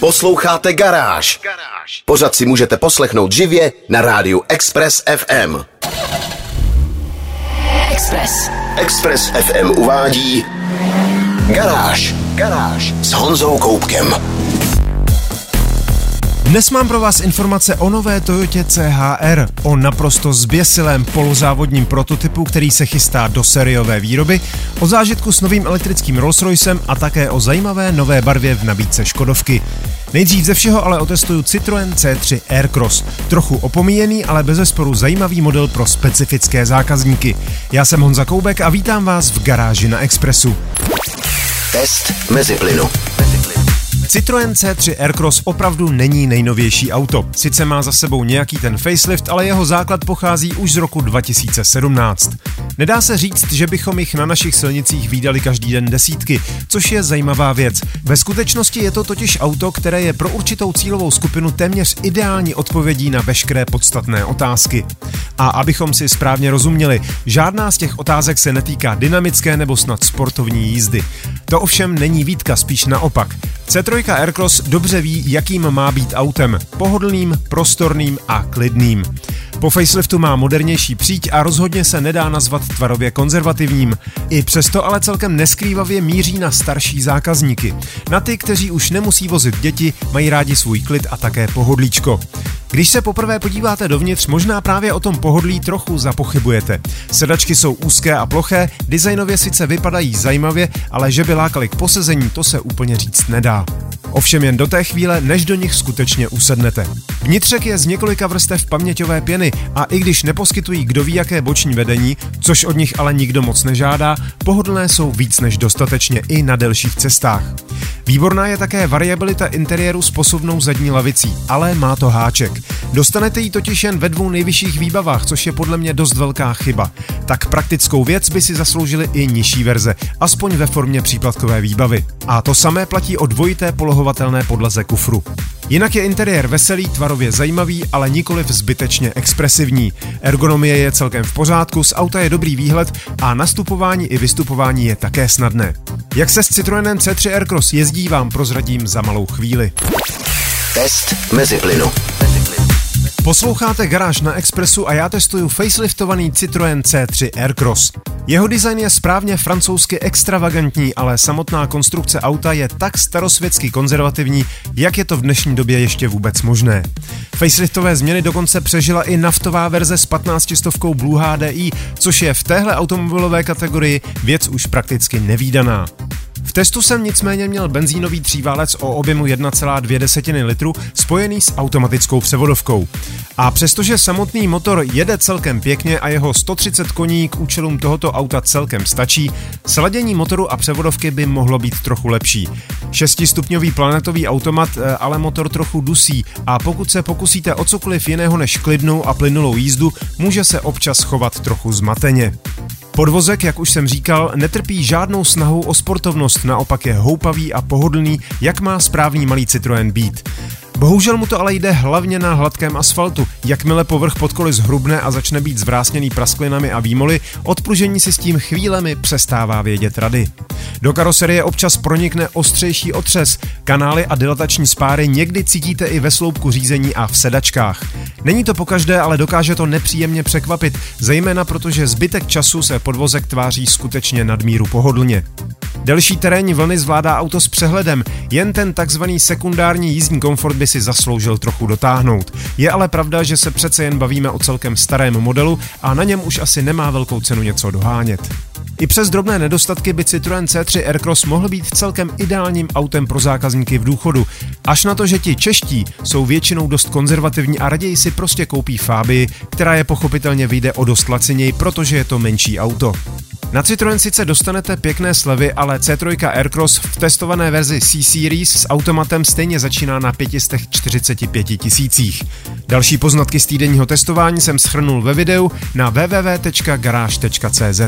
Posloucháte Garáž. Pořad si můžete poslechnout živě na rádiu Express FM. Express FM uvádí Garáž s Honzou Koubkem. Dnes mám pro vás informace o nové Toyotě C-HR, o naprosto zběsilém polozávodním prototypu, který se chystá do sériové výroby, o zážitku s novým elektrickým Rolls-Roycem a také o zajímavé nové barvě v nabídce Škodovky. Nejdřív ze všeho ale otestuju Citroën C3 Aircross. Trochu opomíjený, ale bezesporu zajímavý model pro specifické zákazníky. Já jsem Honza Koubek a vítám vás v Garáži na Expressu. Test meziplynu. Citroën C3 Aircross opravdu není nejnovější auto. Sice má za sebou nějaký ten facelift, ale jeho základ pochází už z roku 2017. Nedá se říct, že bychom jich na našich silnicích vídali každý den desítky, což je zajímavá věc. Ve skutečnosti je to totiž auto, které je pro určitou cílovou skupinu téměř ideální odpovědí na veškeré podstatné otázky. A abychom si správně rozuměli, žádná z těch otázek se netýká dynamické nebo snad sportovní jízdy. To ovšem není výtka, spíš naopak. C3 Aircross dobře ví, jakým má být autem. Pohodlným, prostorným a klidným. Po faceliftu má modernější příď a rozhodně se nedá nazvat tvarově konzervativním. I přesto ale celkem neskrývavě míří na starší zákazníky. Na ty, kteří už nemusí vozit děti, mají rádi svůj klid a také pohodlíčko. Když se poprvé podíváte dovnitř, možná právě o tom pohodlí trochu zapochybujete. Sedačky jsou úzké a ploché, designově sice vypadají zajímavě, ale že by lákaly k posezení, to se úplně říct nedá. Ovšem jen do té chvíle, než do nich skutečně usednete. Vnitřek je z několika vrstev paměťové pěny a i když neposkytují kdo ví jaké boční vedení, což od nich ale nikdo moc nežádá, pohodlné jsou víc než dostatečně i na delších cestách. Výborná je také variabilita interiéru s posuvnou zadní lavicí, ale má to háček. Dostanete ji totiž jen ve dvou nejvyšších výbavách, což je podle mě dost velká chyba. Tak praktickou věc by si zasloužily i nižší verze, aspoň ve formě příplatkové výbavy. A to samé platí o dvojité polohovatelné podlaze kufru. Jinak je interiér veselý, tvarově zajímavý, ale nikoliv zbytečně expresivní. Ergonomie je celkem v pořádku, z auta je dobrý výhled a nastupování i vystupování je také snadné. Jak se s Citroenem C3 Aircross jezdí, vám prozradím za malou chvíli. Test meziplynu. Posloucháte Garáž na Expressu a já testuju faceliftovaný Citroën C3 Aircross. Jeho design je správně francouzsky extravagantní, ale samotná konstrukce auta je tak starosvětsky konzervativní, jak je to v dnešní době ještě vůbec možné. Faceliftové změny dokonce přežila i naftová verze s 1500 BlueHDi, což je v téhle automobilové kategorii věc už prakticky nevídaná. V testu jsem nicméně měl benzínový tříválec o objemu 1,2 litru spojený s automatickou převodovkou. A přestože samotný motor jede celkem pěkně a jeho 130 koní k účelům tohoto auta celkem stačí, sladění motoru a převodovky by mohlo být trochu lepší. 6-stupňový planetový automat ale motor trochu dusí a pokud se pokusíte o cokoliv jiného než klidnou a plynulou jízdu, může se občas chovat trochu zmateně. Podvozek, jak už jsem říkal, netrpí žádnou snahou o sportovnost, naopak je houpavý a pohodlný, jak má správný malý Citroën být. Bohužel mu to ale jde hlavně na hladkém asfaltu. Jakmile povrch pod koly zhrubne a začne být zvrásněný prasklinami a výmoly, odpružení si s tím chvílemi přestává vědět rady. Do karoserie občas pronikne ostřejší otřes, kanály a dilatační spáry někdy cítíte i ve sloupku řízení a v sedačkách. Není to pokaždé, ale dokáže to nepříjemně překvapit, zejména protože zbytek času se podvozek tváří skutečně nadmíru pohodlně. Delší terénní vlny zvládá auto s přehledem, jen ten takzvaný sekundární jízdní komfort by si zasloužil trochu dotáhnout. Je ale pravda, že se přece jen bavíme o celkem starém modelu a na něm už asi nemá velkou cenu něco dohánět. I přes drobné nedostatky by Citroën C3 Aircross mohl být celkem ideálním autem pro zákazníky v důchodu, až na to, že ti čeští jsou většinou dost konzervativní a raději si prostě koupí Fabii, která je pochopitelně vyjde o dost laciněji, protože je to menší auto. Na Citroën sice dostanete pěkné slevy, ale C3 Aircross v testované verzi C-Series s automatem stejně začíná na 545 000. Další poznatky z týdenního testování jsem shrnul ve videu na www.garage.cz.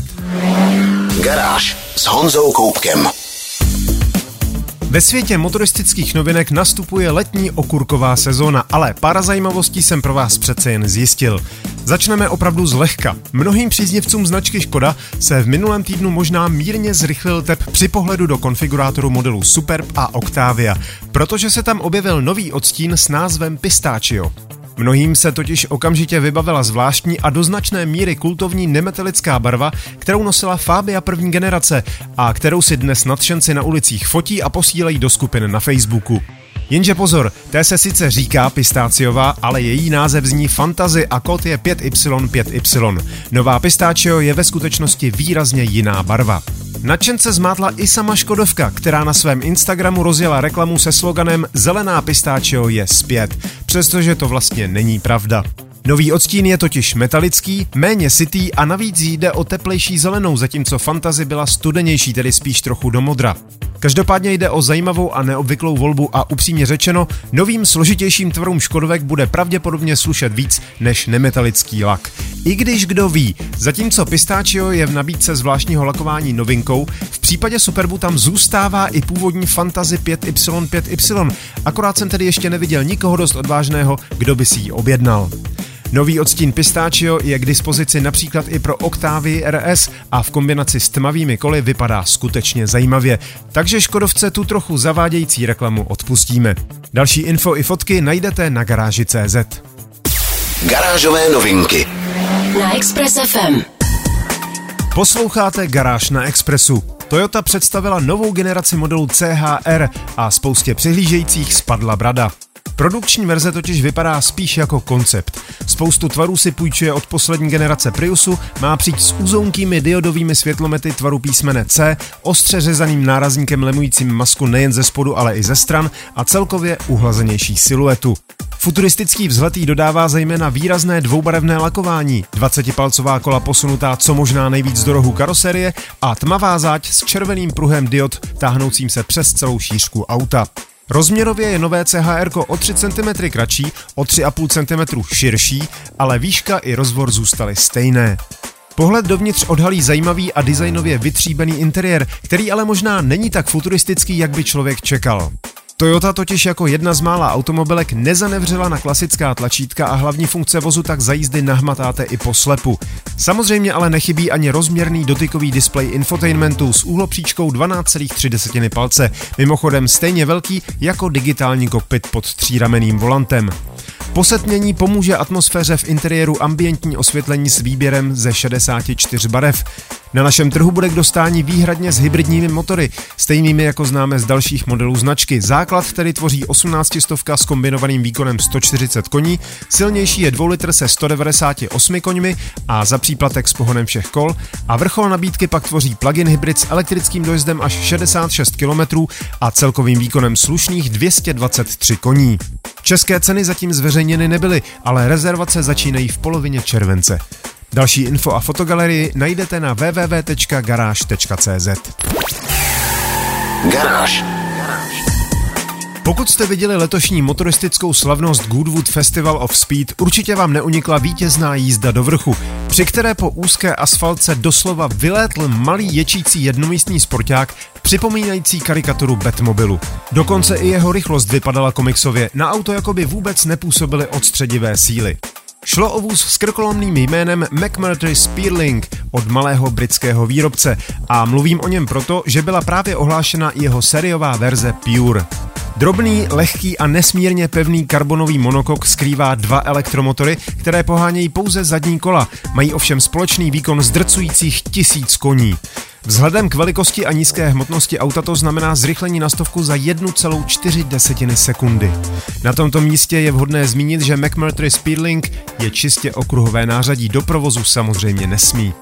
Garáž s Honzou Koubkem. Ve světě motoristických novinek nastupuje letní okurková sezóna, ale pár zajímavostí jsem pro vás přece jen zjistil. Začneme opravdu zlehka. Mnohým příznivcům značky Škoda se v minulém týdnu možná mírně zrychlil tep při pohledu do konfigurátoru modelu Superb a Octavia, protože se tam objevil nový odstín s názvem Pistachio. Mnohým se totiž okamžitě vybavila zvláštní a do značné míry kultovní nemetalická barva, kterou nosila Fabia první generace a kterou si dnes nadšenci na ulicích fotí a posílají do skupin na Facebooku. Jenže pozor, té se sice říká pistáciová, ale její název zní fantasy a kód je 5Y5Y. Nová Pistachio je ve skutečnosti výrazně jiná barva. Nadšence zmátla i sama Škodovka, která na svém Instagramu rozjela reklamu se sloganem Zelená Pistachio je zpět, přestože to vlastně není pravda. Nový odstín je totiž metalický, méně sytý a navíc jde o teplejší zelenou, zatímco fantasy byla studenější, tedy spíš trochu do modra. Každopádně jde o zajímavou a neobvyklou volbu a upřímně řečeno, novým složitějším tvarům Škodovek bude pravděpodobně slušet víc než nemetalický lak. I když kdo ví, zatímco Pistachio je v nabídce zvláštního lakování novinkou, v případě Superbu tam zůstává i původní fantasy 5Y5Y, akorát jsem tedy ještě neviděl nikoho dost odvážného, kdo by si ji objednal. Nový odstín Pistachio je k dispozici například i pro Octavii RS a v kombinaci s tmavými koly vypadá skutečně zajímavě, takže Škodovce tu trochu zavádějící reklamu odpustíme. Další info i fotky najdete na garáži.cz. Garážové novinky na Express FM. Posloucháte Garáž na Expressu. Toyota představila novou generaci modelu C-HR a spoustě přihlížejících spadla brada. Produkční verze totiž vypadá spíš jako koncept. Spoustu tvarů si půjčuje od poslední generace Priusu, má přijít s uzounkými diodovými světlomety tvaru písmene C, ostře řezaným nárazníkem lemujícím masku nejen ze spodu, ale i ze stran a celkově uhlazenější siluetu. Futuristický vzhled jí dodává zejména výrazné dvoubarevné lakování, 20-palcová kola posunutá co možná nejvíc do rohu karoserie a tmavá záď s červeným pruhem diod táhnoucím se přes celou šířku auta. Rozměrově je nové C-HR o 3 cm kratší, o 3,5 cm širší, ale výška i rozvor zůstaly stejné. Pohled dovnitř odhalí zajímavý a designově vytříbený interiér, který ale možná není tak futuristický, jak by člověk čekal. Toyota totiž jako jedna z mála automobilek nezanevřela na klasická tlačítka a hlavní funkce vozu tak za jízdy nahmatáte i po slepu. Samozřejmě ale nechybí ani rozměrný dotykový displej infotainmentu s úhlopříčkou 12,3 palce, mimochodem stejně velký jako digitální kokpit pod třírameným volantem. Posetmění pomůže atmosféře v interiéru ambientní osvětlení s výběrem ze 64 barev. Na našem trhu bude k dostání výhradně s hybridními motory, stejnými jako známe z dalších modelů značky. Základ tedy tvoří 18stovka s kombinovaným výkonem 140 koní, silnější je 2 litr se 198 koňmi a za příplatek s pohonem všech kol a vrchol nabídky pak tvoří plug-in hybrid s elektrickým dojezdem až 66 km a celkovým výkonem slušných 223 koní. České ceny zatím zveřejněny nebyly, ale rezervace začínají v polovině července. Další info a fotogalerii najdete na www.garage.cz. Garáž. Pokud jste viděli letošní motoristickou slavnost Goodwood Festival of Speed, určitě vám neunikla vítězná jízda do vrchu, při které po úzké asfaltce doslova vylétl malý ječící jednomístný sporťák, připomínající karikaturu Batmobilu. Dokonce i jeho rychlost vypadala komiksově, na auto jakoby vůbec nepůsobily odstředivé síly. Šlo o vůz s krkolomným jménem McMurtry Speedlink od malého britského výrobce a mluvím o něm proto, že byla právě ohlášena jeho sériová verze Pure. Drobný, lehký a nesmírně pevný karbonový monokok skrývá dva elektromotory, které pohánějí pouze zadní kola, mají ovšem společný výkon zdrcujících 1000 koní. Vzhledem k velikosti a nízké hmotnosti auta to znamená zrychlení na stovku za 1,4 sekundy. Na tomto místě je vhodné zmínit, že McMurtry Speedlink je čistě okruhové nářadí, do provozu samozřejmě nesmí.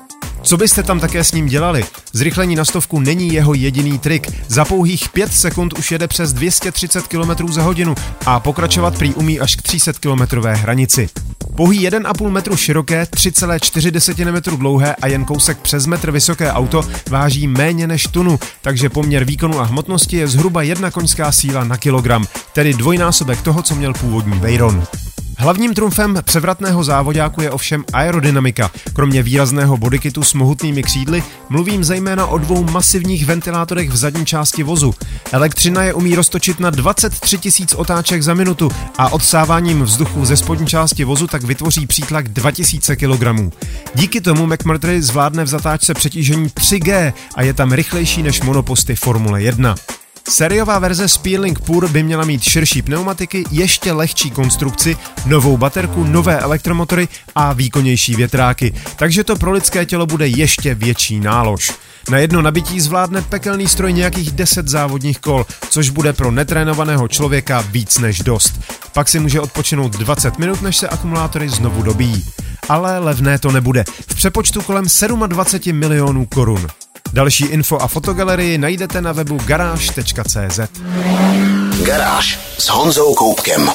Co byste tam také s ním dělali? Zrychlení na stovku není jeho jediný trik. Za pouhých 5 sekund už jede přes 230 km za hodinu a pokračovat prý umí až k 300 kilometrové hranici. Pouhý 1,5 metru široké, 3,4 metru dlouhé a jen kousek přes metr vysoké auto váží méně než tunu, takže poměr výkonu a hmotnosti je zhruba 1 koňská síla na kilogram, tedy dvojnásobek toho, co měl původní Veyron. Hlavním trumfem převratného závodáku je ovšem aerodynamika. Kromě výrazného bodykitu s mohutnými křídly mluvím zejména o dvou masivních ventilátorech v zadní části vozu. Elektřina je umí roztočit na 23 000 otáček za minutu a odsáváním vzduchu ze spodní části vozu tak vytvoří přítlak 2000 kg. Díky tomu McMurtry zvládne v zatáčce přetížení 3G a je tam rychlejší než monoposty Formule 1. Sériová verze Speedlink Pur by měla mít širší pneumatiky, ještě lehčí konstrukci, novou baterku, nové elektromotory a výkonnější větráky, takže to pro lidské tělo bude ještě větší nálož. Na jedno nabití zvládne pekelný stroj nějakých 10 závodních kol, což bude pro netrénovaného člověka víc než dost. Pak si může odpočinout 20 minut, než se akumulátory znovu dobíjí. Ale levné to nebude, v přepočtu kolem 27 milionů korun. Další info a fotogalerii najdete na webu garáž.cz. Garáž s Honzou Koubkem.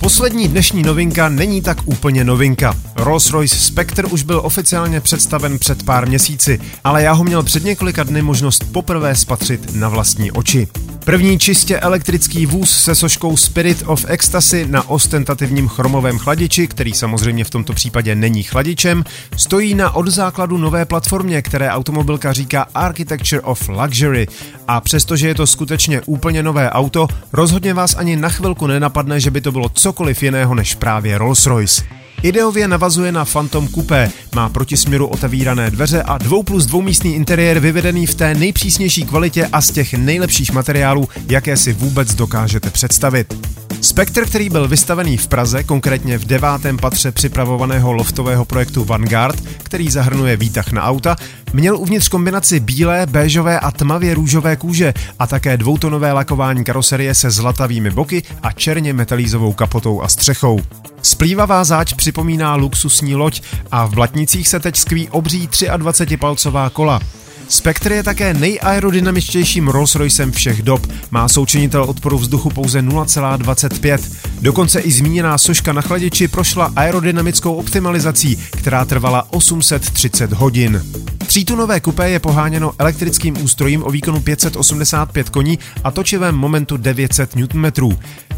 Poslední dnešní novinka není tak úplně novinka. Rolls-Royce Spectre už byl oficiálně představen před pár měsíci, ale já ho měl před několika dny možnost poprvé spatřit na vlastní oči. První čistě elektrický vůz se soškou Spirit of Ecstasy na ostentativním chromovém chladiči, který samozřejmě v tomto případě není chladičem, stojí na od základu nové platformě, které automobilka říká Architecture of Luxury. A přestože je to skutečně úplně nové auto, rozhodně vás ani na chvilku nenapadne, že by to bylo cokoliv jiného než právě Rolls-Royce. Ideově navazuje na Phantom Coupé, má proti směru otevírané dveře a 2+2 místní interiér vyvedený v té nejpřísnější kvalitě a z těch nejlepších materiálů, jaké si vůbec dokážete představit. Spectre, který byl vystavený v Praze, konkrétně v 9. patře připravovaného loftového projektu Vanguard, který zahrnuje výtah na auta, měl uvnitř kombinaci bílé, béžové a tmavě růžové kůže a také dvoutonové lakování karoserie se zlatavými boky a černě metalízovou kapotou a střechou. Splývavá záď připomíná luxusní loď a v blatnicích se teď skví obří 23-palcová kola. Spectre je také nejaerodynamičtějším Rolls-Roycem všech dob, má součinitel odporu vzduchu pouze 0,25. Dokonce i zmíněná soška na chladiči prošla aerodynamickou optimalizací, která trvala 830 hodin. Třítunové kupé je poháněno elektrickým ústrojím o výkonu 585 koní a točivém momentu 900 Nm.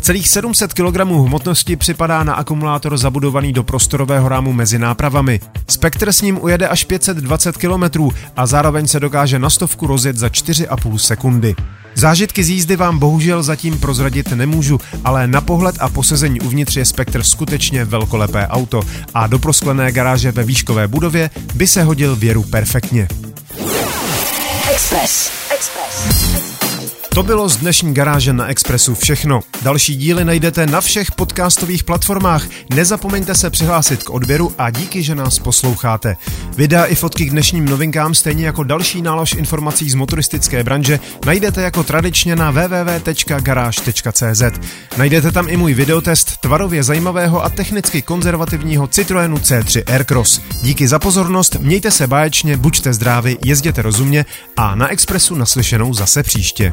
Celých 700 kg hmotnosti připadá na akumulátor zabudovaný do prostorového rámu mezi nápravami. Spectre s ním ujede až 520 km a zároveň se dokáže na stovku rozjet za 4,5 sekundy. Zážitky z jízdy vám bohužel zatím prozradit nemůžu, ale na pohled a posezení uvnitř je Spectre skutečně velkolepé auto a do prosklené garáže ve výškové budově by se hodil věru perfektně. Express. To bylo z dnešní garáže na Expressu všechno. Další díly najdete na všech podcastových platformách. Nezapomeňte se přihlásit k odběru a díky, že nás posloucháte. Videa i fotky k dnešním novinkám, stejně jako další nálož informací z motoristické branže, najdete jako tradičně na www.garage.cz. Najdete tam i můj videotest tvarově zajímavého a technicky konzervativního Citroënu C3 Aircross. Díky za pozornost, mějte se báječně, buďte zdraví, jezděte rozumně a na Expressu naslyšenou zase příště.